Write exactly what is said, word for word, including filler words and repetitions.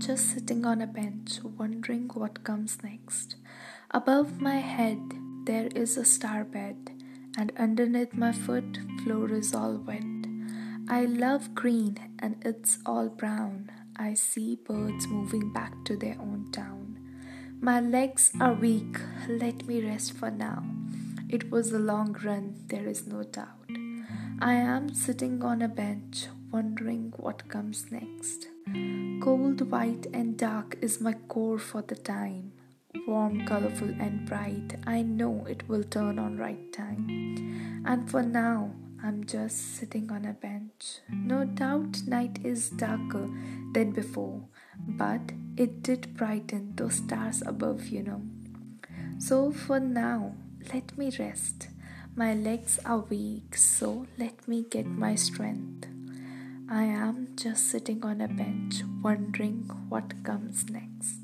just sitting on a bench, wondering what comes next. Above my head, there is a star bed, and underneath my foot, floor is all wet. I love green, and it's all brown. I see birds moving back to their own town. My legs are weak, let me rest for now. It was a long run, there is no doubt. I am sitting on a bench, wondering what comes next. Cold, white and dark is my core for the time. Warm, colorful and bright, I know it will turn on right time. And for now, I'm just sitting on a bench. No doubt night is darker than before, but it did brighten those stars above, you know. So for now, let me rest. My legs are weak, so let me get my strength. I am just sitting on a bench, wondering what comes next.